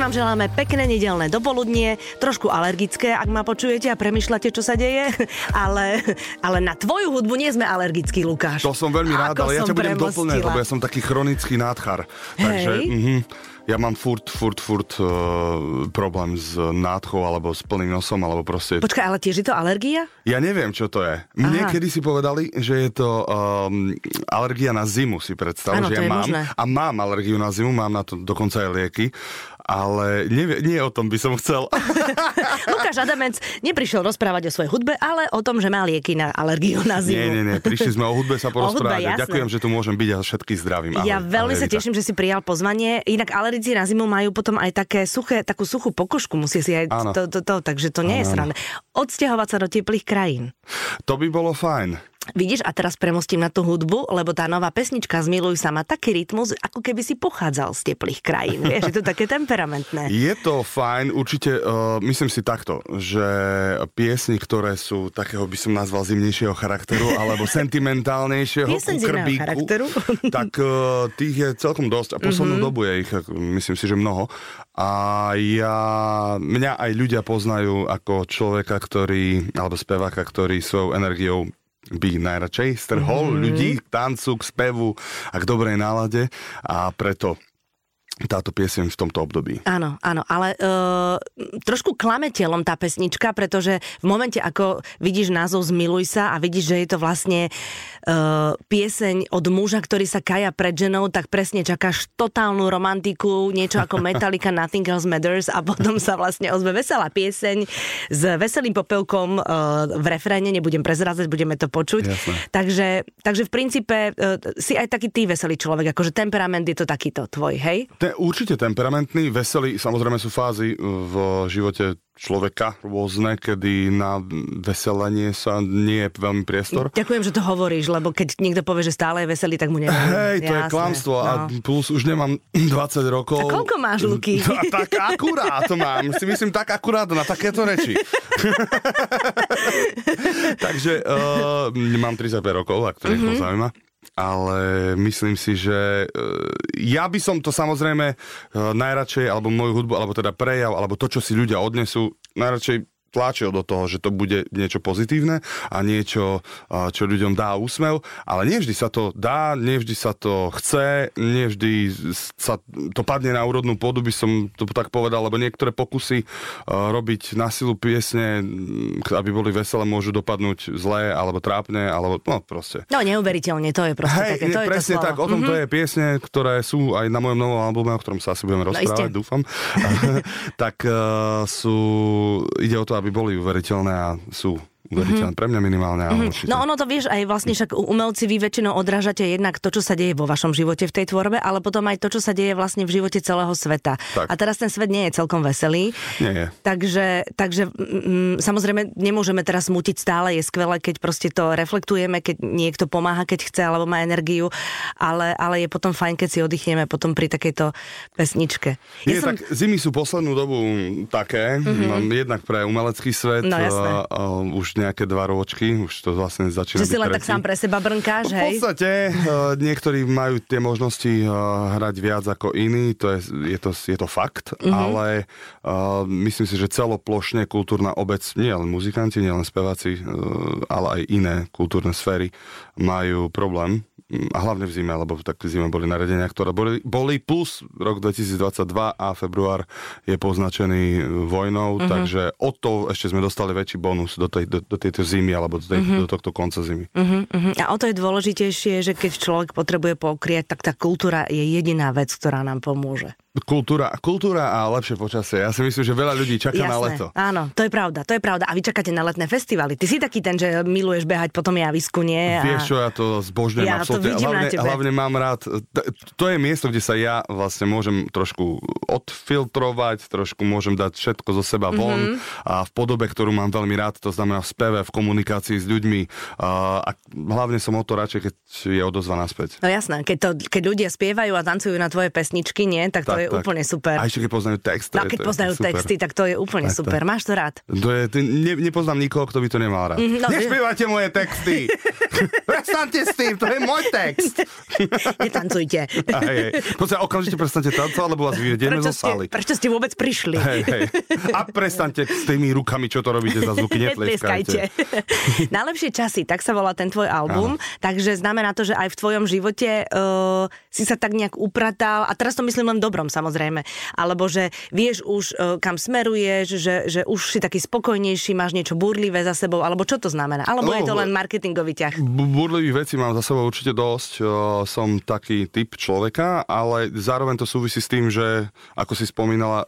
Všetkým vám želáme pekné nedeľné dopoludnie, trošku alergické, ak ma počujete a premýšľate, čo sa deje, ale na tvoju hudbu nie sme alergickí, Lukáš. To som veľmi rád, ale ja ťa budem doplňať, lebo ja som taký chronický nádchar. Takže ja mám furt problém s nádchou alebo s plným nosom, alebo proste... Počkaj, ale tiež je to alergia? Ja neviem, čo to je. Mne kedy si povedali, že je to alergia na zimu, si predstav, ano, že ja mám. Možné. A mám alergiu na zimu, mám na to dokonca aj lieky, ale nie o tom by som chcel. Lukáš Adamec neprišiel rozprávať o svojej hudbe, ale o tom, že má lieky na alergiu na zimu. Nie, prišli sme o hudbe sa porozprávať. Hudbe, ďakujem, že tu môžem byť a všetkých zdravím. Ja veľmi sa teším, že si prijal pozvanie. Inak alergici na zimu majú potom aj také takú suchú pokožku, musí si aj takže to nie je sranda. Odsťahovať sa do teplých krajín. To by bolo fajn. Vidíš, a teraz premostím na tú hudbu, lebo tá nová pesnička Zmiluj sa má taký rytmus, ako keby si pochádzal z teplých krajín. Vieš, je to také temperamentné. Je to fajn, určite, myslím si takto, že piesni, ktoré sú takého, by som nazval, zimnejšieho charakteru, alebo sentimentálnejšieho krbíku, charakteru, tak tých je celkom dosť a poslednú dobu je ich, myslím si, že mnoho. A mňa aj ľudia poznajú ako človeka, alebo speváka, ktorý svojou energiou by najradšej strhol ľudí k tancu, k spevu a k dobrej nálade a preto táto pieseň v tomto období. Áno, ale trošku klame telom tá pesnička, pretože v momente, ako vidíš názov Zmiluj sa a vidíš, že je to vlastne pieseň od muža, ktorý sa kaja pred ženou, tak presne čakáš totálnu romantiku, niečo ako Metallica Nothing Else Matters a potom sa vlastne ozve veselá pieseň s veselým popelkom v refréne, nebudem prezrázať, budeme to počuť. Takže v princípe si aj taký ty veselý človek, akože temperament je to takýto tvoj, hej? Určite temperamentný, veselý, samozrejme sú fázy v živote človeka rôzne, kedy na veselenie sa nie je veľmi priestor. Ďakujem, že to hovoríš, lebo keď niekto povie, že stále je veselý, tak mu neviem. Hej, to je klamstvo a plus už nemám 20 rokov. A koľko máš, Luky? A tak akurát mám, si myslím tak akurát na takéto reči. Takže mám 35 rokov, ak to niekto zaujíma. Ale myslím si, že ja by som to samozrejme najradšej, alebo moju hudbu, alebo teda prejav, alebo to, čo si ľudia odnesú, najradšej tlačil do toho, že to bude niečo pozitívne a niečo, čo ľuďom dá úsmev, ale nevždy sa to dá, nevždy sa to chce, nevždy sa to padne na úrodnú pôdu, by som to tak povedal, lebo niektoré pokusy robiť na silu piesne, aby boli veselé, môžu dopadnúť zlé, alebo trápne, alebo no proste. No neuveriteľne, to je proste také, to je to slovo. Tak, o tom to je piesne, ktoré sú aj na mojom novom albume, o ktorom sa asi budeme rozprávať, dúfam. Tak ide o to, aby boli uveriteľné a sú uveriteľné pre mňa minimálne. No ono to vieš aj vlastne, však umelci vy väčšinou odrážate jednak to, čo sa deje vo vašom živote v tej tvorbe, ale potom aj to, čo sa deje vlastne v živote celého sveta. Tak. A teraz ten svet nie je celkom veselý. Nie je. Takže samozrejme nemôžeme teraz smútiť stále, je skvelé, keď proste to reflektujeme, keď niekto pomáha, keď chce, alebo má energiu, ale je potom fajn, keď si oddychneme potom pri takejto pesničke. Tak zimy sú poslednú dobu také, jednak pre umelecký svet, no, už nejaké 2 ročky, už to vlastne začína byť tretí. Že si len tak sám pre seba brnkáš, hej? V podstate, niektorí majú tie možnosti hrať viac ako iní, to je fakt, ale myslím si, že celoplošne kultúrna obec, nie len muzikanti, nie len speváci, ale aj iné kultúrne sféry majú problém. A hlavne v zime, lebo tak v zime boli naredenia, ktoré boli plus rok 2022 a február je poznačený vojnou, takže o to ešte sme dostali väčší bonus do tejto zimy, alebo do tohto konca zimy. A o to je dôležitejšie, že keď človek potrebuje pokryť, tak tá kultúra je jediná vec, ktorá nám pomôže. Kultúra a lepšie počasie. Ja si myslím, že veľa ľudí čaká na leto. Áno, to je pravda. A vy čakáte na letné festivaly. Ty si taký ten, že miluješ behať po tom javisku, nie? Vieš čo, ja to zbožňujem absolútne. Hlavne mám rád, to je miesto, kde sa ja vlastne môžem trošku odfiltrovať, trošku môžem dať všetko zo seba von a v podobe, ktorú mám veľmi rád, to znamená v speve, v komunikácii s ľuďmi a hlavne som o to radšej, keď je odozva naspäť. No jasné, keď ľudia spievajú a tancujú na tvoje pesničky, nie? Tak je tak úplne super. A ešte keď poznajú texty. No, keď poznajú texty, tak to je úplne tak, super. Tak. Máš to rád? Nepoznám nikoho, kto by to nemal rád. No, nešpievajte moje texty! Prestante s tým, to je môj text! Netancujte. Poďte, okamžite prestante tancovať, lebo vás vyvedieme zo sály. Prečo ste vôbec prišli? Hej. A prestante s tými rukami, čo to robíte za zvuky, netlieskajte. Najlepšie časy, tak sa volá ten tvoj album. Aha. Takže znamená to, že aj v tvojom živote si sa tak nejak upratal, a teraz to myslím len dobrom, samozrejme, alebo že vieš už, kam smeruješ, že už si taký spokojnejší, máš niečo búrlivé za sebou, alebo čo to znamená? Alebo je to len marketingový ťah? Búrlivých vecí mám za sebou určite dosť, som taký typ človeka, ale zároveň to súvisí s tým, že, ako si spomínala,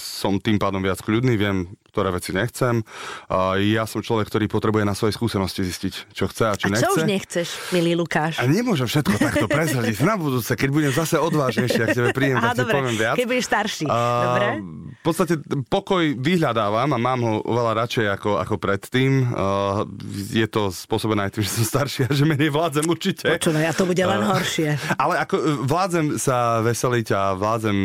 som tým pádom viac kľudný, viem, ktoré veci nechcem. Ja som človek, ktorý potrebuje na svojej skúsenosti zistiť, čo chce a čo nechce. A čo už nechceš, milý Lukáš? A nemôžem všetko takto prezradiť. Na budúce, keď budem zase odvážnejší, ak tebe príjem, tak ti poviem viac. Keď budeš starší, dobre? V podstate pokoj vyhľadávam a mám ho oveľa radšej ako predtým. Je to spôsobené aj tým, že som starší a že menej vládzem určite. Počuva, ja to bude len horšie. Ale ako vládzem sa veseliť a vládzem,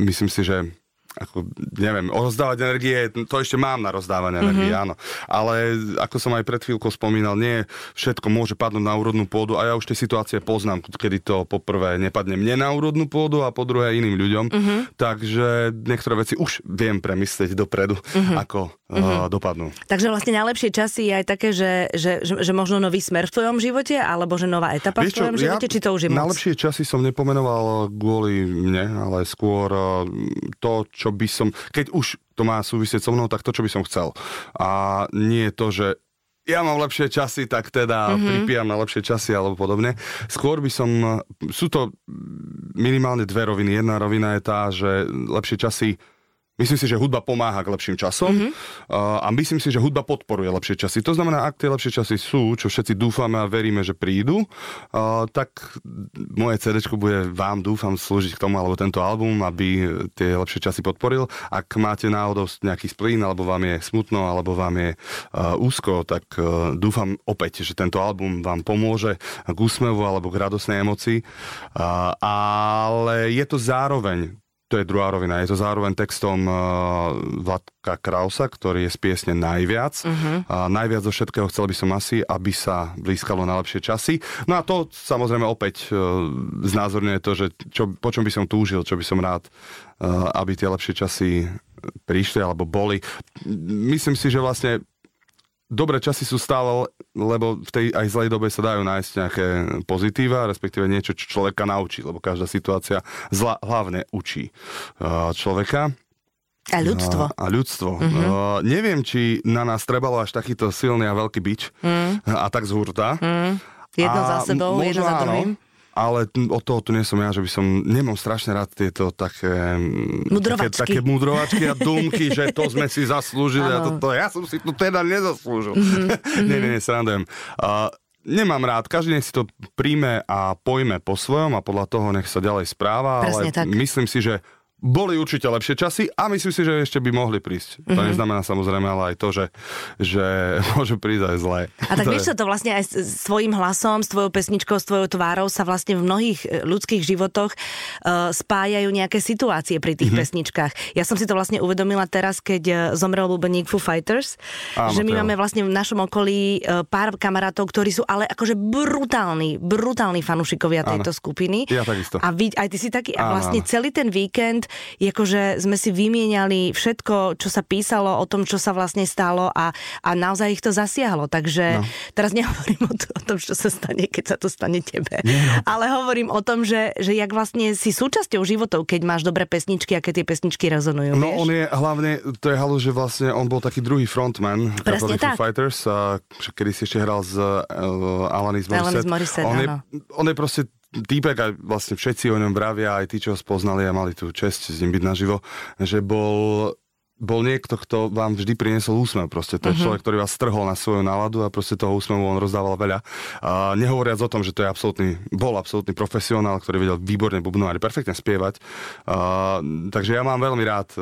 myslím si, že ako, neviem, rozdávať energie, to ešte mám na rozdávanie energie, áno. Ale ako som aj pred chvíľkou spomínal, nie všetko môže padnúť na úrodnú pôdu a ja už tie situácie poznám, kedy to poprvé nepadne mne na úrodnú pôdu a po druhé iným ľuďom. Takže niektoré veci už viem premyslieť dopredu, ako dopadnú. Takže vlastne najlepšie časy je aj také, že možno nový smer v tvojom živote, alebo že nová etapa v tvojom živote, či to už je moc? Najlepšie časy som nepomenoval kvôli mne, ale skôr to, čo by som, keď už to má súvisieť so mnou, tak to, čo by som chcel. A nie je to, že ja mám lepšie časy, tak teda pripijam na lepšie časy alebo podobne. Skôr by som, sú to minimálne dve roviny. Jedna rovina je tá, že lepšie časy, myslím si, že hudba pomáha k lepším časom a myslím si, že hudba podporuje lepšie časy. To znamená, ak tie lepšie časy sú, čo všetci dúfame a veríme, že prídu, tak moje CDčko bude vám, dúfam, slúžiť k tomu alebo tento album, aby tie lepšie časy podporil. Ak máte náhodou nejaký splín, alebo vám je smutno, alebo vám je úzko, tak dúfam opäť, že tento album vám pomôže k úsmevu alebo k radosnej emocii. Ale je to zároveň, to je druhá rovina. Je to zároveň textom Vladka Krausa, ktorý je z piesne Najviac. Najviac zo všetkého chcel by som asi, aby sa blízkalo na lepšie časy. No a to samozrejme opäť znázorňuje to, že po čom by som túžil, čo by som rád, aby tie lepšie časy prišli alebo boli. Myslím si, že vlastne dobré časy sú stále, lebo v tej aj zlej dobe sa dajú nájsť nejaké pozitíva, respektíve niečo, čo človeka naučí, lebo každá situácia zla hlavne učí človeka. A ľudstvo. Neviem, či na nás trebalo až takýto silný a veľký bič a tak z hurta. Jedno za sebou, jedno za druhým. Ale od toho tu nie som ja, že by som, nemám strašne rád tieto také mudrovačky a dumky, že to sme si zaslúžili a toto, ja som si to teda nezaslúžil. Nie, srandujem. Nemám rád, každý nech si to príjme a pojme po svojom a podľa toho nech sa ďalej správa, presne ale tak. Myslím si, že boli určite lepšie časy a myslím si, že ešte by mohli prísť. To neznamená samozrejme, ale aj to, že môže prísť aj zlé. A tak vieš, to vlastne aj s svojím hlasom, s tvojou pesničkou, s tvojou tvárou sa vlastne v mnohých ľudských životoch spájajú nejaké situácie pri tých pesničkách. Ja som si to vlastne uvedomila teraz, keď zomrel obľúbeník Foo Fighters, že my máme vlastne v našom okolí pár kamarátov, ktorí sú ale akože brutálni fanúšikovia tejto skupiny. Ja takisto. A aj ty si taký a vlastne celý ten víkend akože sme si vymieniali všetko, čo sa písalo o tom, čo sa vlastne stalo a naozaj ich to zasiahlo. Takže teraz nehovorím o tom, čo sa stane, keď sa to stane tebe. Ale hovorím o tom, že jak vlastne si súčasťou životov, keď máš dobré pesničky a keď tie pesničky rezonujú. No vieš? On je hlavne, to je halu, že vlastne on bol taký druhý frontman kapely Foo Fighters, kedy si ešte hral s Alanis Morissette. On je proste týpek a vlastne všetci o ňom vravia, aj tí, čo ho spoznali a mali tú česť s ním byť naživo, že bol niekto, kto vám vždy priniesol úsmev. Proste to je človek, ktorý vás strhol na svoju náladu a proste toho úsmevu on rozdával veľa. A nehovoriac o tom, že to je bol absolútny profesionál, ktorý vedel výborne bubnovať, perfektne spievať. Takže ja mám veľmi rád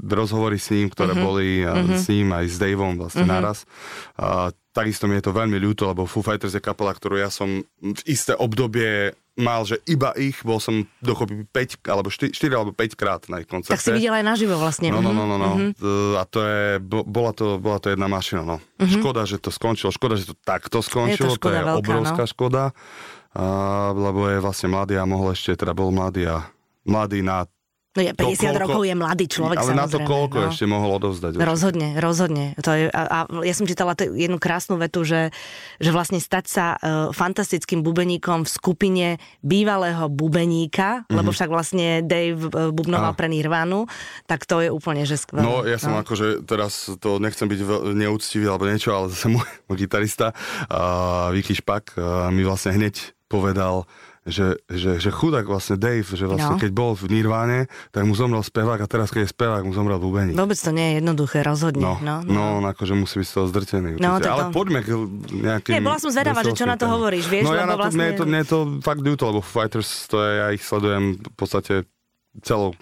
rozhovory s ním, ktoré boli s ním aj s Daveom vlastne naraz. Takisto mi je to veľmi ľúto, lebo Foo Fighters je kapela, ktorú ja som v isté obdobie mal, že iba ich, bol som dokopy 4 alebo 5 krát na ich koncerte. Tak si videl aj naživo vlastne. No. Uh-huh. A to je, bola to jedna mašina, no. Uh-huh. Škoda, že to skončilo, škoda, že to takto skončilo, to je veľká, obrovská škoda, lebo je vlastne mladý a mohol ešte, teda bol mladý a mladý na... No je 50 rokov je mladý človek, ale samozrejme. Ale na to koľko ešte mohol odovzdať. Rozhodne. To je, a ja som čítala jednu krásnu vetu, že vlastne stať sa fantastickým bubeníkom v skupine bývalého bubeníka, lebo však vlastne Dave bubnoval pre Nirvanu, tak to je úplne, že skvelé. No ja som akože teraz to nechcem byť neúctivý alebo niečo, ale zase môj gitarista Vicky Špak mi vlastne hneď povedal, že chudák vlastne Dave, že vlastne keď bol v Nirváne, tak mu zomrel spevák a teraz keď je spevák, mu zomrel bubeník. Vôbec to nie je jednoduché, rozhodne. No, akože musí byť z toho zdrtený. No, ale poďme k nejakým... Nie, bola som zvedavá, že čo na to hovoríš, vieš? No ja na to, vlastne... mne to fakt ľúto, lebo Foo Fighters, to je, ja ich sledujem v podstate celou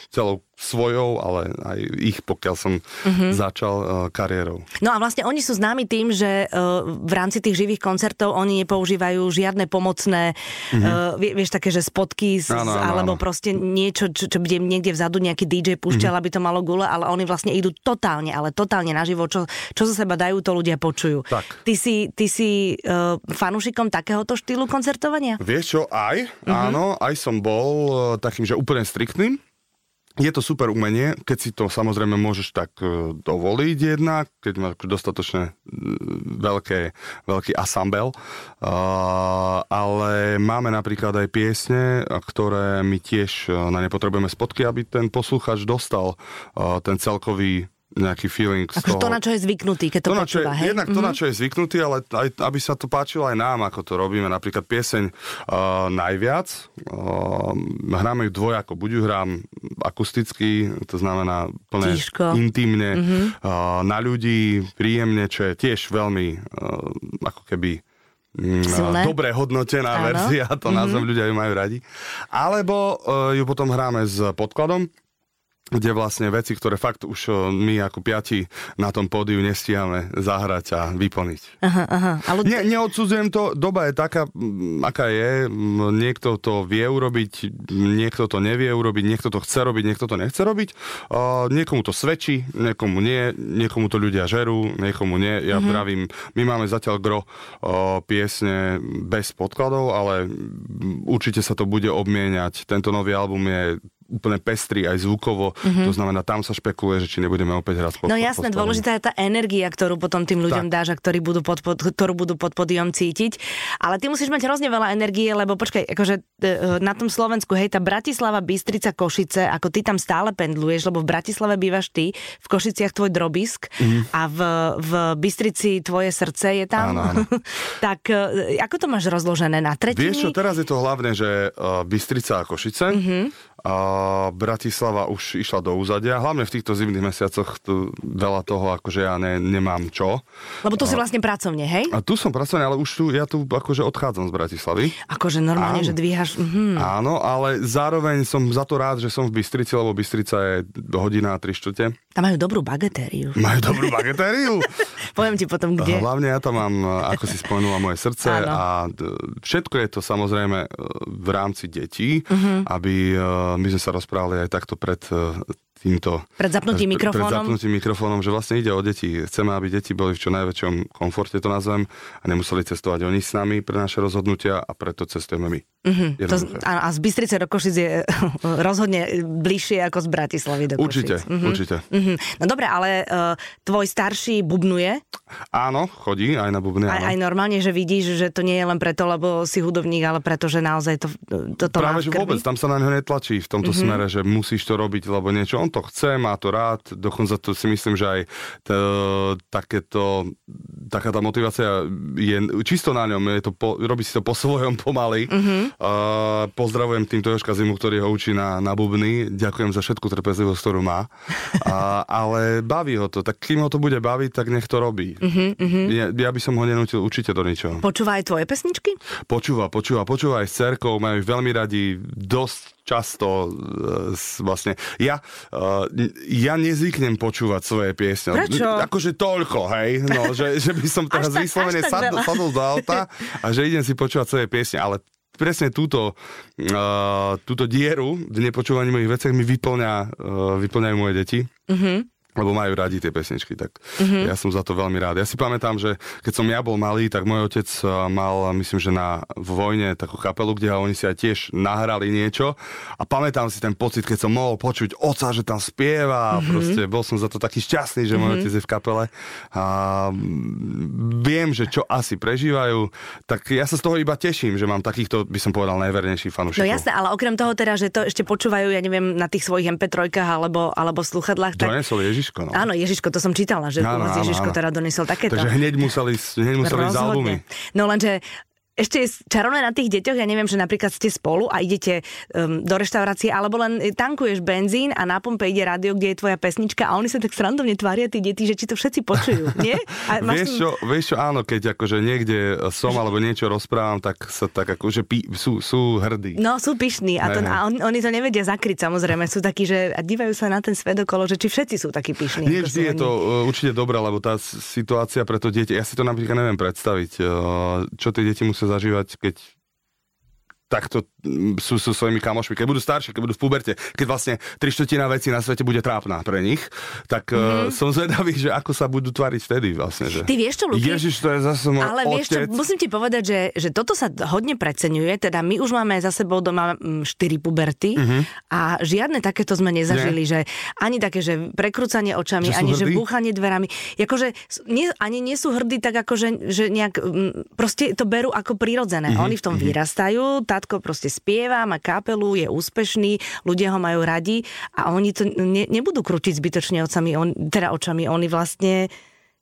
svojou, ale aj ich, pokiaľ som začal kariérou. No a vlastne oni sú známi tým, že v rámci tých živých koncertov oni nepoužívajú žiadne pomocné, vieš, také, že spotky, alebo proste niečo, čo by niekde vzadu nejaký DJ púšťal, aby to malo gule, ale oni vlastne idú totálne naživo, čo za seba dajú, to ľudia počujú. Tak. Ty si fanúšikom takéhoto štýlu koncertovania? Vieš čo, áno, aj som bol takým, že úplne striktným. Je to super umenie, keď si to samozrejme môžeš tak dovoliť jednak, keď máš dostatočne veľký asambel. Ale máme napríklad aj piesne, ktoré my tiež na ne potrebujeme spotky, aby ten poslucháč dostal ten celkový nejaký feeling z toho. To, na čo je zvyknutý, keď to počúva, hej? Jednak to, na čo je zvyknutý, ale aj, aby sa to páčilo aj nám, ako to robíme. Napríklad pieseň najviac. Hráme ju dvojako. Buď ju hrám akusticky, to znamená plne intimne, na ľudí, príjemne, čo je tiež veľmi ako keby dobre hodnotená verzia, to názov ľudia ju majú radi. Alebo ju potom hráme s podkladom, kde vlastne veci, ktoré fakt už my ako piati na tom pódiu nestíhame zahrať a vyplniť. Aha. Ale... Neodsudzujem to, doba je taká, aká je, niekto to vie urobiť, niekto to nevie urobiť, niekto to chce robiť, niekto to nechce robiť, niekomu to svedčí, niekomu nie, niekomu to ľudia žerú, niekomu nie, ja pravím, my máme zatiaľ piesne bez podkladov, ale určite sa to bude obmieniať, tento nový album je úplne pestrý, aj zvukovo, to znamená, tam sa špekuluje, že či nebudeme opäť hrať spolu. No jasné, dôležitá je tá energia, ktorú potom tým ľuďom dáš a ktorú budú pod pódium cítiť. Ale ty musíš mať hrozne veľa energie, lebo počkaj, akože na tom Slovensku, hej, tá Bratislava, Bystrica, Košice, ako ty tam stále pendluješ, lebo v Bratislave bývaš ty, v Košiciach tvoj drobisk a v Bystrici tvoje srdce je tam. Áno. Tak ako to máš rozložené na tretiny? Vieš čo, teraz je to hlavne, že Bystrica a Košice. A Bratislava už išla do úzadia. Hlavne v týchto zimných mesiacoch tu veľa toho, akože ja nemám čo. Lebo tu si vlastne pracovne, hej? A tu som pracovne, ale už ja tu akože odchádzam z Bratislavy. Akože normálne, že dvíhaš... Áno, ale zároveň som za to rád, že som v Bystrici, lebo Bystrica je hodina a 3/4. Tam majú dobrú bagetériu. Poviem ti potom, kde. Hlavne ja tam mám, ako si spomenula, moje srdce a všetko je to samozrejme v rámci detí, aby... My sme sa rozprávali aj takto pred zapnutím mikrofónom, že vlastne ide o deti. Chceme, aby deti boli v čo najväčšom komforte, to nazvem, a nemuseli cestovať oni s nami pre naše rozhodnutia a preto cestujeme my. A z Bystrice do Košic je rozhodne bližšie ako z Bratislavy do Košic. Určite. No dobre, ale tvoj starší bubnuje? Áno, chodí aj na bubny. Aj normálne, že vidíš, že to nie je len preto, lebo si hudobník, ale preto, že naozaj to má v krvi. Práve, že vôbec, tam sa na ňo netlačí v tomto smere, že musíš to robiť, lebo niečo to chce, má to rád, dokonca to si myslím, že aj taká tá motivácia je čisto na ňom, je to robí si to po svojom pomaly. Pozdravujem týmto Jožka Zimu, ktorý ho učí na bubny, ďakujem za všetku trpezlivosť, ktorú má, ale baví ho to, tak kým ho to bude baviť, tak nech to robí. Ja by som ho nenútil určite do ničoho. Počúva aj tvoje pesničky? Počúva aj s cerkou, majú ich veľmi radi, dosť často vlastne. Ja nezvyknem počúvať svoje piesne. Prečo? Akože toľko, hej? No, že by som teraz vyslovene sadol do auta a že idem si počúvať svoje piesne, ale presne túto dieru v nepočúvaní mojich veciach mi vyplňajú moje deti. Mhm. Lebo majú radi tie pesničky, tak ja som za to veľmi rád. Ja si pamätám, že keď som ja bol malý, tak môj otec mal, myslím, že na vojne takú kapelu, kde oni si aj tiež nahrali niečo a pamätám si ten pocit, keď som mohol počuť oca, že tam spieva a proste bol som za to taký šťastný, že môj otec je v kapele a viem, že čo asi prežívajú, tak ja sa z toho iba teším, že mám takýchto, by som povedal, najvernejších fanúšikov. No jasné, ale okrem toho teda, že to ešte počúvajú, ja neviem, na tých svojich MP3-kách alebo slúchadlách, tak... Ježiško, no. Áno, Ježiško, to som čítala, že Ježiško teda doniesol takéto. Takže hneď museli ísť albumy. No lenže ešte je čarovné na tých deťoch, ja neviem, že napríklad ste spolu a idete do reštaurácie, alebo len tankuješ benzín a na pumpe ide rádio, kde je tvoja pesnička a oni sa tak srandovne tvária tí deti, že či to všetci počujú, nie? A vieš čo, áno, keď akože niekde som alebo niečo rozprávam, tak sa tak akože sú hrdí. No, sú pyšní a oni to nevedia zakryť, samozrejme, sú takí, že a dívajú sa na ten svet okolo, že či všetci sú takí pyšní. Nie vždy je to určite dobré, lebo tá situácia pre to dieťa, ja si to napríklad neviem predstaviť, čo tie deti musia zažívať, keď takto sú so svojimi kamošmi. Keď budú starší, keď budú v puberte, keď vlastne 3/4 vecí na svete bude trápna pre nich, tak som zvedavý, že ako sa budú tváriť vtedy vlastne. Že... Ty vieš čo, Luky? Ježiš, to je zase môj otec. Ale vieš čo, musím ti povedať, že toto sa hodne preceňuje, teda my už máme za sebou doma 4 puberty a žiadne takéto sme nezažili, že ani také, že prekrúcanie očami, že ani hrdí? Že búchanie dverami. Jakože ani nie sú hrdí tak akože, že nejak proste to berú ako prirodzené. Oni v tom vyrastajú, Tatko proste spieva, má kapelu, je úspešný, ľudia ho majú radi a oni to nebudú krútiť zbytočne očami, oni vlastne,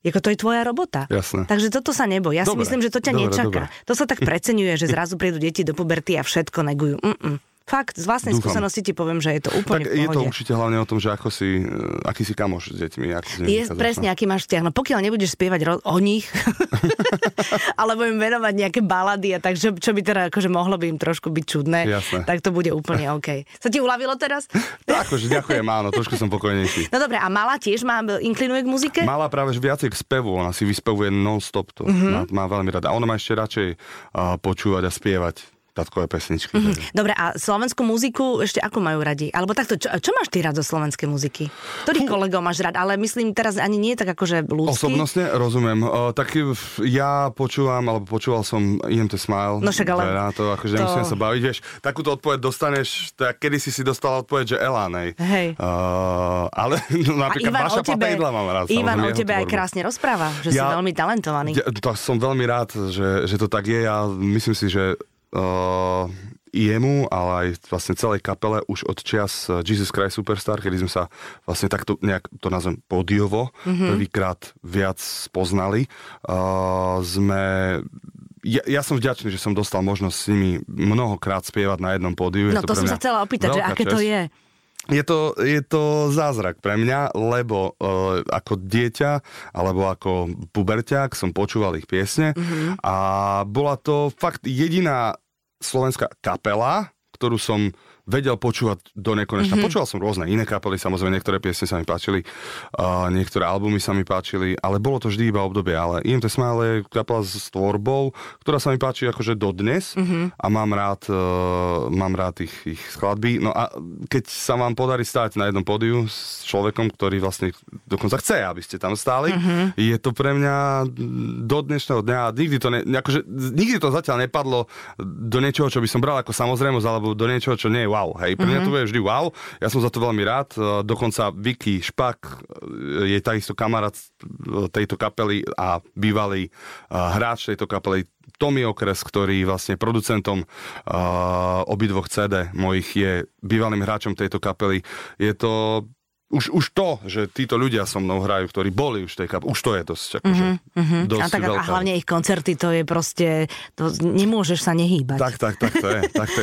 ako to je tvoja robota. Jasné. Takže toto sa neboj. Ja si myslím, že to ťa nečaká. To sa tak preceňuje, že zrazu prídu deti do puberty a všetko negujú. Fakt, z vlastnej skúsenosti ti poviem, že je to úplne v pohode. Je to určite hlavne o tom, že aký si kamoš s deťmi. Je presne, aký máš vzťah. No pokiaľ nebudeš spievať o nich, alebo im venovať nejaké balady, a tak, čo by teda akože mohlo by im trošku byť čudné, jasné, tak to bude úplne OK. Sa ti uľavilo teraz? Akože, ďakujem, áno, trošku som pokojnejší. No dobre, a Mala tiež inklinuje k muzike? Mala práve viacej k spevu, ona si vyspevuje non-stop to. Má veľmi rada. A ona má ešte radšej počúvať a spievať tatkové pesničky. Dobre, a slovenskú muziku ešte ako majú radi? Alebo takto, čo máš ty rád do slovenskej muziky? Ktorý kolegov máš rád? Ale myslím, teraz ani nie tak akože ľudský. Osobnostne? Rozumiem. Tak ja počúval som IMT Smile. No však ale... Veľa, to akože nemusím sa baviť. Vieš, takúto odpoveď dostaneš, tak kedy si dostala odpoveď, že Elán, hej. Ale no, napríklad Vaša Papejdla mám rád. Ivan o tebe aj krásne rozpráva, že si veľmi talentovaný. To som veľmi rád, že to tak je. Ja myslím si, že jemu, ale aj vlastne celej kapele už od čias Jesus Christ Superstar, kedy sme sa vlastne takto nejak, to nazvem pódiovo, prvýkrát viac spoznali. Ja som vďačný, že som dostal možnosť s nimi mnohokrát spievať na jednom pódiu. No to som sa chcela opýtať, že aké to je. Je to zázrak pre mňa, lebo ako dieťa, alebo ako puberťák som počúval ich piesne a bola to fakt jediná slovenská kapela, ktorú som vedel počúvať do nekonečna. Počúval som rôzne iné kapely, samozrejme niektoré piesne sa mi páčili, niektoré albumy sa mi páčili, ale bolo to vždy iba obdobie, ale IMT Smile je kapela s tvorbou, ktorá sa mi páči akože dodnes a mám rád ich skladby. No a keď sa vám podarí stáť na jednom pódiu s človekom, ktorý vlastne dokonca chce, aby ste tam stáli, je to pre mňa do dnešného dňa, nikdy to zatiaľ nepadlo do niečoho, čo by som bral ako samozrejmosť, alebo do niečoho, čo nie je wow, hej. Pre mňa to bude vždy wow. Ja som za to veľmi rád. Dokonca Vicky Špak je takisto kamarát tejto kapely a bývalý hráč tejto kapely Tomi Okres, ktorý vlastne producentom obidvoch CD mojich je bývalým hráčom tejto kapely. Je to... Už to, že títo ľudia so mnou hrajú, ktorí boli už tej kapely, už to je dosť, akože, dosť a tak, veľká. A hlavne ich koncerty, to je proste, to nemôžeš sa nehýbať. Tak to je.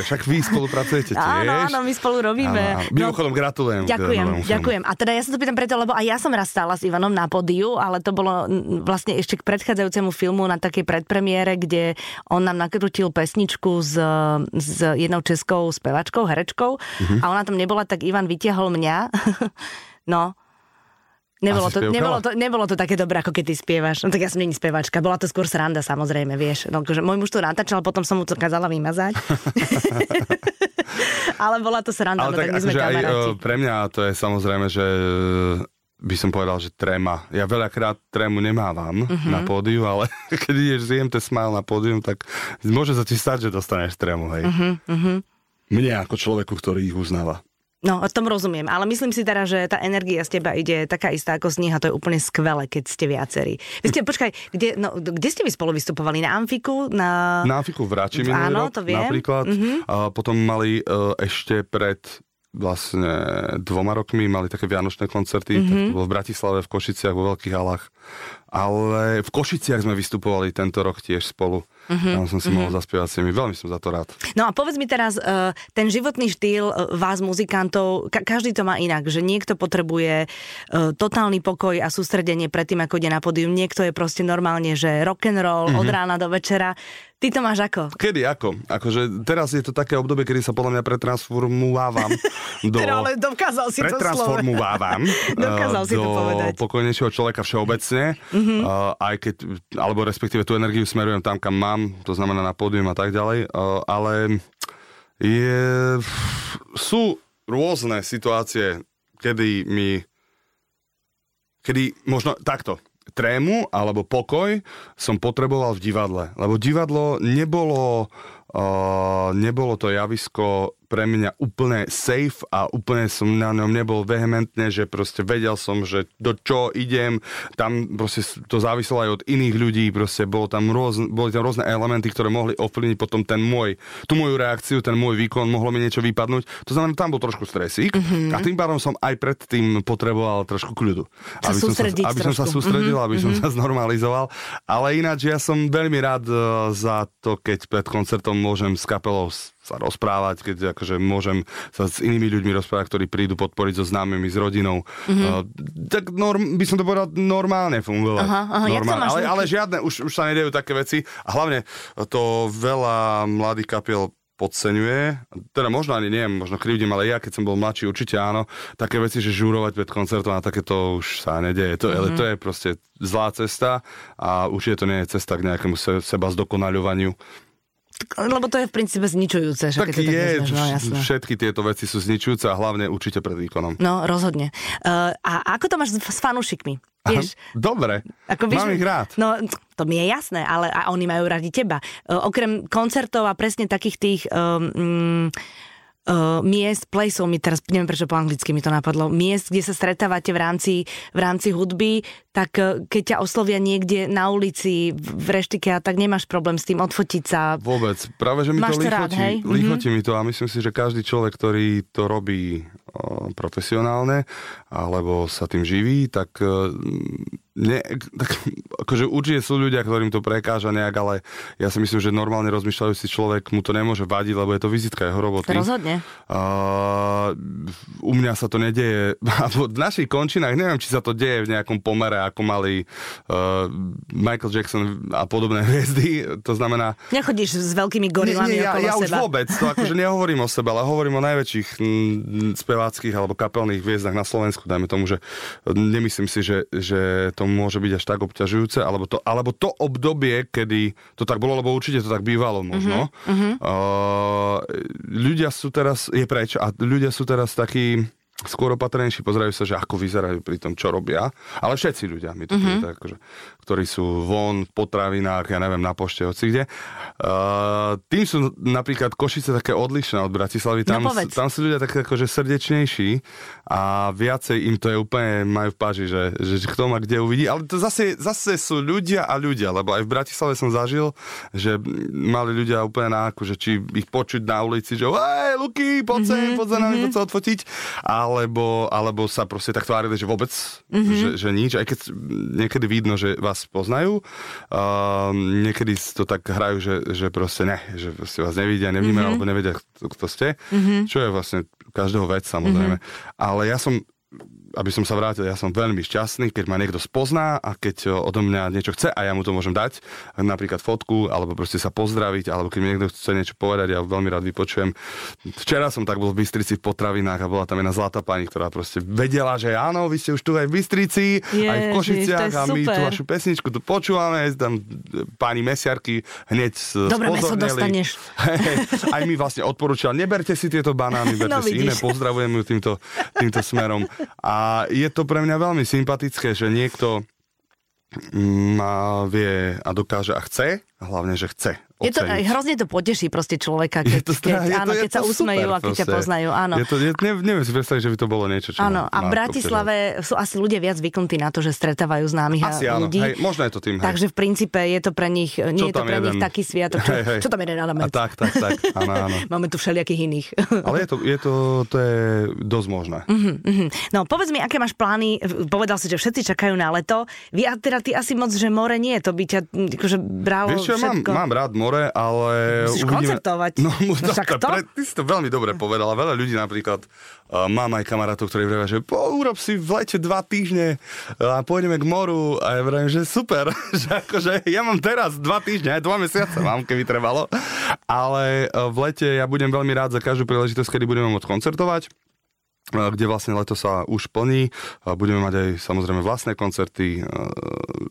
Však vy spolupracujete tiež. Áno, my spolu robíme. Mimochodom, gratulujem. Ďakujem. A teda ja sa to pýtam preto, lebo aj ja som raz stála s Ivanom na pódiu, ale to bolo vlastne ešte k predchádzajúcemu filmu na takej predpremiére, kde on nám nakrútil pesničku s jednou českou spevačkou, herečkou a ona tam nebola, tak Ivan vytiahol mňa. No, Nebolo to také dobré, ako keď ty spievaš. No tak ja som není spevačka. Bola to skôr sranda, samozrejme, vieš. No, akože môj muž to natáčal, potom som mu to kázala vymazať. Ale bola to sranda, ale no tak my sme kamaráti. Ale pre mňa to je samozrejme, že by som povedal, že tréma. Ja veľakrát trému nemávam na pódiu, ale keď ideš z IMT Smile na pódium, tak môže sa ti stať, že dostaneš trému, hej. Mne ako človeku, ktorý ich uznáva. No, o tom rozumiem, ale myslím si teda, že tá energia z teba ide taká istá ako z nich a to je úplne skvelé, keď ste viacerí. Vy ste, počkaj, kde ste vy spolu vystupovali? Na Amfiku? Na Amfiku v Rači minulý rok, to viem. Napríklad. A potom mali ešte pred vlastne 2 rokmi mali také vianočné koncerty, tak to bolo v Bratislave, v Košiciach, vo veľkých halách. Ale v Košiciach sme vystupovali tento rok tiež spolu. Tam som si mohol zaspievať s nimi. Veľmi som za to rád. No a povedz mi teraz, ten životný štýl vás, muzikantov, každý to má inak, že niekto potrebuje totálny pokoj a sústredenie predtým, ako ide na pódium. Niekto je proste normálne, že rock'n'roll od rána do večera. Ty to máš ako? Kedy ako? Akože teraz je to také obdobie, kedy sa podľa mňa pretransformovávam do pokojnejšieho človeka všeobecne. Aj keď, alebo respektíve tú energiu smerujem tam, kam mám, to znamená na pódium a tak ďalej. Ale sú rôzne situácie, kedy možno takto. Trému alebo pokoj som potreboval v divadle, lebo divadlo nebolo to javisko pre mňa úplne safe a úplne som na ňom nebol vehementne, že proste vedel som, že do čo idem, tam proste to záviselo aj od iných ľudí, proste boli tam rôzne elementy, ktoré mohli ovplyvniť potom tú moju reakciu, ten môj výkon, mohlo mi niečo vypadnúť, to znamená, tam bol trošku stresík a tým pádom som aj predtým potreboval trošku kľudu. Aby som sa sústredil, aby som sa znormalizoval, ale ináč ja som veľmi rád za to, keď pred koncertom môžem s kapelou sa rozprávať, keď akože môžem sa s inými ľuďmi rozprávať, ktorí prídu podporiť so známymi, s rodinou. Tak by som to povedal normálne fungovať. Ale žiadne, už sa nedejú také veci a hlavne to veľa mladých kapiel podceňuje, teda možno ani neviem, možno krivdím, ale ja, keď som bol mladší, určite áno, také veci, že žúrovať pred koncertom a takéto už sa nedeje. To je proste zlá cesta a určite to nie je cesta k nejakému seba zdokonaľovaniu. Lebo to je v princípe zničujúce. Tak je, všetky tieto veci sú zničujúce a hlavne určite pred výkonom. No, rozhodne. A ako to máš s fanúšikmi? Vieš, dobre, mám ich rád. No, to mi je jasné, ale a oni majú radi teba. Okrem koncertov a presne takých tých miest, playsov, mi teraz, neviem prečo po anglicky mi to napadlo, miest, kde sa stretávate v rámci hudby, tak keď ťa oslovia niekde na ulici, v reštike a tak nemáš problém s tým odfotiť sa. Vôbec, práve že mi máš to líchotí mi to a myslím si, že každý človek, ktorý to robí profesionálne, alebo sa tým živí, tak akože určite sú ľudia, ktorým to prekáža nejak, ale ja si myslím, že normálne rozmýšľajúci človek mu to nemôže vadiť, lebo je to vizitka jeho roboty. Rozhodne. U mňa sa to nedeje, v našich končinách, neviem, či sa to deje v nejakom pomere, ako mali Michael Jackson a podobné hviezdy, to znamená... Nechodíš s veľkými gorilami okolo ja seba. Ja už vôbec, to akože nehovorím o sebe, ale hovorím o najväčších speváckych alebo kapelných hviezdach na Slovensku, dajme tomu, že nemyslím si, že to môže byť až tak obťažujúce, alebo to obdobie, kedy to tak bolo, lebo určite to tak bývalo možno. Ľudia sú teraz takí skôr opatrnejší, pozerajú sa, že ako vyzerajú pri tom, čo robia, ale všetci ľudia, my to tak, akože, ktorí sú von v potravinách, ja neviem, na pošte, hocikde. Tým sú napríklad Košice také odlišné od Bratislavy, tam sú ľudia také akože srdečnejší a viacej im to je úplne, majú v páži, že kto ma kde uvidí, ale to zase sú ľudia a ľudia, lebo aj v Bratislave som zažil, že mali ľudia úplne na akože, či ich počuť na ulici, že hej, Luky, poď sa odfotiť. Alebo sa proste tak tvárili, že vôbec, že nič. Aj keď niekedy vidno, že vás poznajú, niekedy to tak hrajú, že proste ne, že proste vás nevidia, nevnímajú, alebo nevedia, kto ste. Čo je vlastne každého vec, samozrejme. Ale ja som aby som sa vrátil, ja som veľmi šťastný, keď ma niekto spozná a keď odo mňa niečo chce a ja mu to môžem dať, napríklad fotku, alebo proste sa pozdraviť, alebo keď mi niekto chce niečo povedať, ja veľmi rád vypočujem. Včera som tak bol v Bystrici v potravinách a bola tam jedna zlatá pani, ktorá proste vedela, že áno, vy ste už tu aj v Bystrici, aj v Košiciach a my tu vašu pesničku tu počúvame, tam pani Mesiarky hneď spozornili. Aj mi vlastne odporúčala, neberte si tieto banány, berte si iné, pozdravujem ju týmto smerom. A je to pre mňa veľmi sympatické, že niekto má, vie a dokáže a chce, a hlavne, že chce. Je to, hrozne to poteší proste človeka, keď sa usmejú a keď ťa poznajú. Áno. Neviem si predstaviť, že by to bolo niečo, čo áno, a v Bratislave sú asi ľudia viac zvyknutí na to, že stretávajú známych asi, a ľudí. Hej, možno je to tým. Hej. Takže v princípe je to pre nich, nie je to pre nich taký sviatok. Čo tam jeden Adamec? Tak. Áno. Máme tu všelijakých iných. Ale je to dosť možné. No, povedz mi, aké máš plány? Povedal si, že všetci čakajú na leto. Ty asi moc, že more nie, to by ťa bralo všetko. Mám rád more, ale musíš koncertovať. Ty si to veľmi dobre povedala. Veľa ľudí napríklad, mám aj kamarátov, ktorí vravia, že urob si v lete 2 týždne a pôjdeme k moru a ja vravím, že super, že akože ja mám teraz 2 týždne, aj 2 mesiace mám, keby trebalo, ale v lete ja budem veľmi rád za každú príležitosť, kedy budeme môcť koncertovať, kde vlastne leto sa už plní. Budeme mať aj samozrejme vlastné koncerty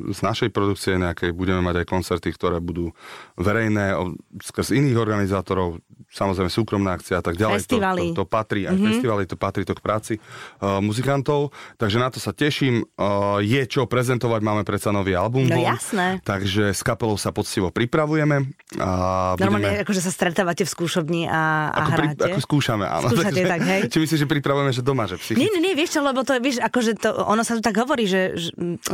z našej produkcie nejakej, budeme mať aj koncerty, ktoré budú verejné skrz iných organizátorov, samozrejme súkromná akcia a tak ďalej. To patrí, aj festivaly, to patrí to k práci muzikantov, takže na to sa teším. Je čo prezentovať, máme predsa nový album. No jasné. Takže s kapelou sa poctivo pripravujeme. Normálne akože sa stretávate v skúšobni a hráte. Ako skúšame, áno. Skúšate tak, hej? Či myslíš, že pripravujeme že doma, že psychicky. Nie, vieš čo, lebo to, vieš, akože to, ono sa tu tak hovorí, že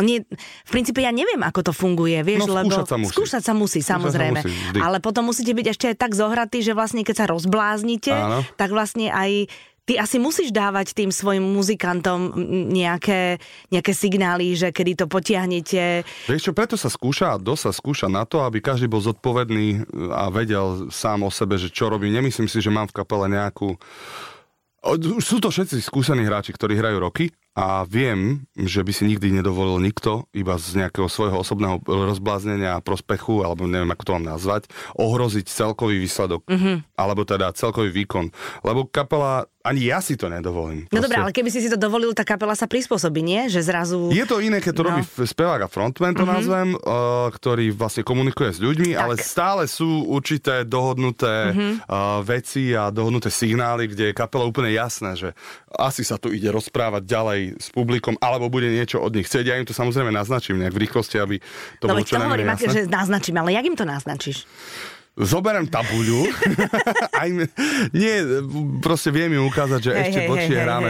nie, v princípe ja neviem, ako to funguje, vieš, lebo skúšať sa musí, samozrejme. Sa musí, ale potom musíte byť ešte aj tak zohratí, že vlastne keď sa rozbláznite, áno, tak vlastne aj ty asi musíš dávať tým svojim muzikantom nejaké signály, že kedy to potiahnete. Vieš čo, preto sa skúša, na to, aby každý bol zodpovedný a vedel sám o sebe, že čo robí. Nemyslím si, že mám v kapele nejakú. Sú to všetci skúsení hráči, ktorí hrajú roky a viem, že by si nikdy nedovolil nikto iba z nejakého svojho osobného rozbláznenia a prospechu, alebo neviem, ako to mám nazvať, ohroziť celkový výsledok, alebo teda celkový výkon. Lebo kapela, ani ja si to nedovolím. No dobré, ale keby si to dovolil, tá kapela sa prispôsobí, nie? Že zrazu. Je to iné, keď to robí spevák a frontman, to nazvem, ktorý vlastne komunikuje s ľuďmi, tak. Ale stále sú určité dohodnuté veci a dohodnuté signály, kde je kapela úplne jasné, že asi sa tu ide rozprávať ďalej s publikom, alebo bude niečo od nich chcieť. Ja im to samozrejme naznačím nejak v rýchlosti, aby to bolo čo najmenej jasné. Že naznačím, ale jak im to naznačíš? Zoberiem tabuľu. Proste viem im ukázať, že ešte dlhšie hráme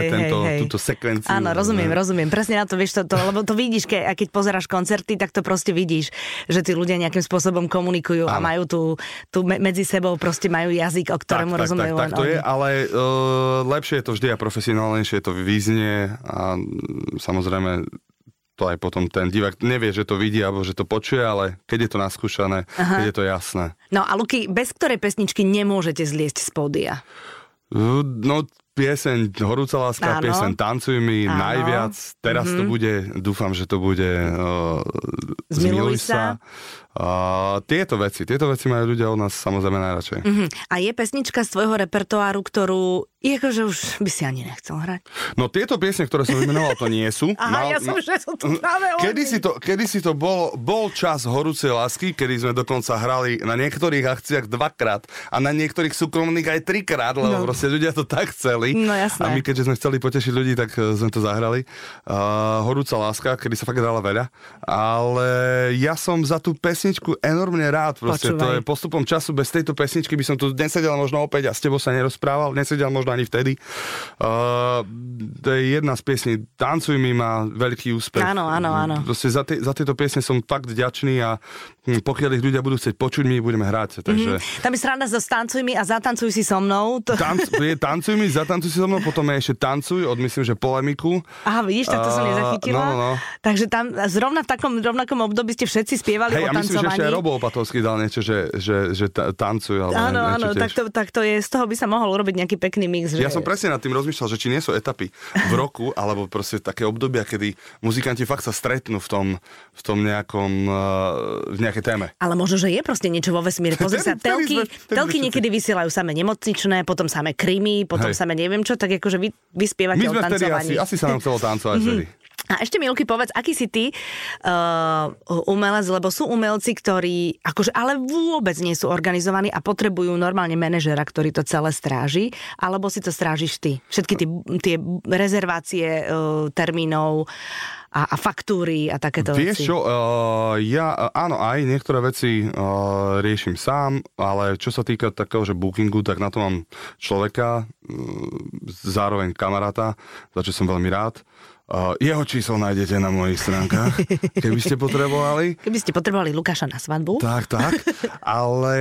túto sekvenciu. Áno, rozumiem. Presne na to, vieš, to, lebo to vidíš, keď pozeráš koncerty, tak to proste vidíš, že tí ľudia nejakým spôsobom komunikujú, áno, a majú tú medzi sebou, proste majú jazyk, o ktorému rozumejú. Tak to je, ale lepšie je to vždy a profesionálnejšie je to vyznie a samozrejme to aj potom ten divák nevie, že to vidí alebo že to počuje, ale keď je to naskúšané, keď je to jasné. No a Luky, bez ktorej pesničky nemôžete zliesť z pódia? No, pieseň Horúca láska, áno, pieseň Tancuj mi, áno, najviac. Teraz to bude, dúfam, že to bude Zmiluj sa. Tieto veci majú ľudia od nás samozrejme najradšej. A je pesnička z tvojho repertoáru, ktorú akože už by si ani nechcel hrať? No tieto piesne, ktoré som vymenoval, to nie sú. Aha, že som to práve Kedysi to bol čas Horúcej lásky, kedy sme dokonca hrali na niektorých akciách 2-krát a na niektorých súkromných aj 3-krát, lebo proste ľudia to tak chceli. No jasné. A my keďže sme chceli potešiť ľudí, tak sme to zahrali. Horúca láska, kedy sa fakt hrala veľa. Ale ja som za tú pesničku enormne rád. Proste, to je postupom času, bez tejto pesničky by som tu nesedel možno opäť a s tebou sa nerozprával, nesedel možno ani vtedy. To je jedna z piesní Tancuj mi, má veľký úspech. Áno. Proste za tieto piesne som fakt vďačný a pokiaľ ich ľudia budú chcieť počuť, my budeme hrať. Takže... Tam je sranda so Tancuj mi a zatancuj si so mnou. Tancuj mi, zatancuj si so mnou, potom je ešte Tancuj, odmyslím, že Polemiku. Aha, vidíš, tak to som nezachytila. No. Takže tam zrovna v takom rovnakom období ste všetci spievali o tancovaní. Hej, a myslím, že ešte aj Robo Opatovský dal niečo, že Tancuj. Áno, áno, tak to je, z toho by sa mohol urobiť nejaký pekný mix. Že... Ja som presne nad tým rozmýšľal, že či nie sú etapy v roku, alebo proste také obdobia, kedy muzikanti fakt sa stretnú v tom nejakom, v nejakej téme. Ale možno, že je proste niečo vo vesmíre. Pozri sa, telky niekedy vysielajú same nemocničné, potom same krimi, potom same neviem čo, tak akože vy spievate o tancovaní. Asi sa nám chcelo tancovať vtedy. A ešte, Milky, povedz, aký si ty umelec, lebo sú umelci, ktorí akože ale vôbec nie sú organizovaní a potrebujú normálne manažera, ktorý to celé stráži, alebo si to strážiš ty? Všetky tie rezervácie termínov a faktúry a takéto veci. Vieš čo, ja áno, aj niektoré veci riešim sám, ale čo sa týka takého, že bookingu, tak na to mám človeka, zároveň kamaráta, za čo som veľmi rád. Jeho číslo nájdete na mojich stránkach, keby ste potrebovali. Keby ste potrebovali Lukáša na svadbu. Tak, ale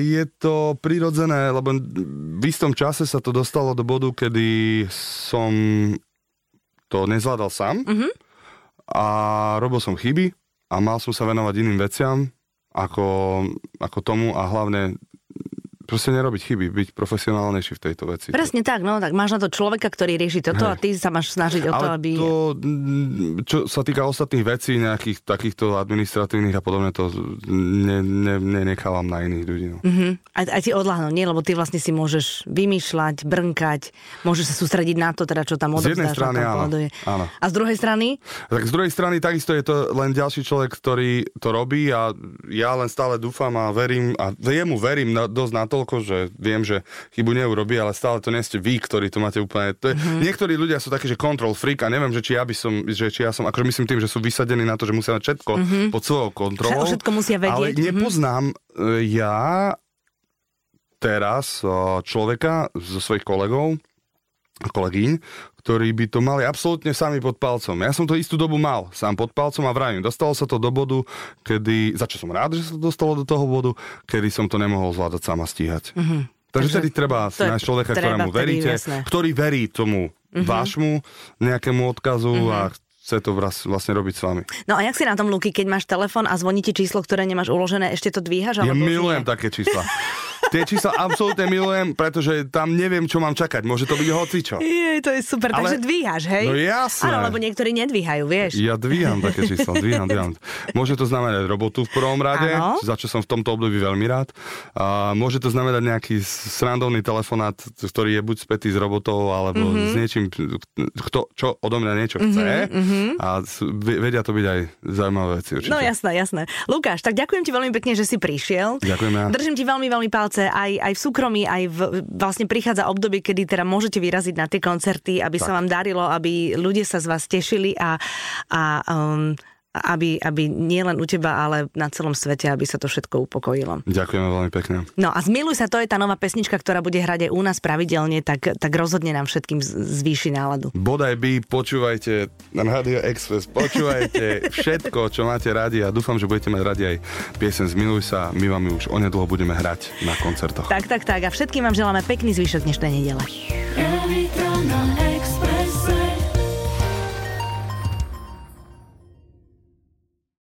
je to prirodzené, lebo v istom čase sa to dostalo do bodu, kedy som to nezvládal sám a robil som chyby a mal som sa venovať iným veciam ako tomu a hlavne proste nerobiť chyby, byť profesionálnejší v tejto veci. Presne tak, no, tak máš na to človeka, ktorý rieši toto a ty sa máš snažiť o to, aby... Ale to, čo sa týka ostatných vecí, nejakých takýchto administratívnych a podobne, to nechávam na iných ľudí. No. A ti odľahnú, nie? Lebo ty vlastne si môžeš vymýšľať, brnkať, môžeš sa sústrediť na to, teda čo tam odovzdáš. Z jednej strany áno. A z druhej strany? Tak z druhej strany takisto je to len ďalší človek, ktorý to robí a ja len stále dúfam a verím a jemu verím dosť na to, že viem, že chybu neurobí, ale stále to nie ste vy, ktorí to máte úplne... To je, niektorí ľudia sú takí, že control freak a neviem, že či ja som, akože myslím tým, že sú vysadení na to, že musia mať všetko pod svojou kontrolou. Všetko musia vedieť. Ale nepoznám ja teraz človeka zo svojich kolegov a kolegyň, ktorí by to mali absolútne sami pod palcom. Ja som to istú dobu mal sám pod palcom a vrajím. Dostalo sa to do bodu, kedy, za čo som rád, že sa to dostalo do toho bodu, kedy som to nemohol zvládať sám a stíhať. Takže tedy treba nájsť človeka, ktorému veríte, ktorý verí tomu vášmu nejakému odkazu a chce to vlastne robiť s vami. No a jak si na tom, Luky, keď máš telefon a zvoní ti číslo, ktoré nemáš uložené, ešte to dvíhaš? Ja milujem také čísla. Tie čísla absolútne milujem, pretože tam neviem, čo mám čakať. Môže to byť hocičo. Je, to je super, ale... takže dvíhaš, hej? No jasné. Áno, lebo niektorí nedvíhajú, vieš. Ja dvíham také čísla, dvíham. Môže to znamenať robotu v prvom rade, za čo som v tomto období veľmi rád. A môže to znamenať nejaký srandovný telefonát, ktorý je buď spätý s robotou, alebo s niečím, čo odo mňa niečo chce. A vedia to byť aj zaujímavé veci určite. No jasné. Lukáš, tak ďakujem ti veľmi pekne, že si prišiel. Ďakujem ja. Držím ti veľmi palce aj v súkromí, vlastne prichádza obdobie, kedy teda môžete vyraziť na tie koncerty, aby sa vám darilo, aby ľudia sa z vás tešili a aby nie len u teba, ale na celom svete, aby sa to všetko upokojilo. Ďakujeme veľmi pekne. No a Zmiluj sa, to je tá nová pesnička, ktorá bude hrať aj u nás pravidelne, tak rozhodne nám všetkým zvýši náladu. Bodaj by, počúvajte Radio Express, počúvajte všetko, čo máte radi a dúfam, že budete mať radi aj pieseň Zmiluj sa, my vám ju už onedlho budeme hrať na koncertoch. Tak a všetkým vám želáme pekný zvyšok dnešnej nedele.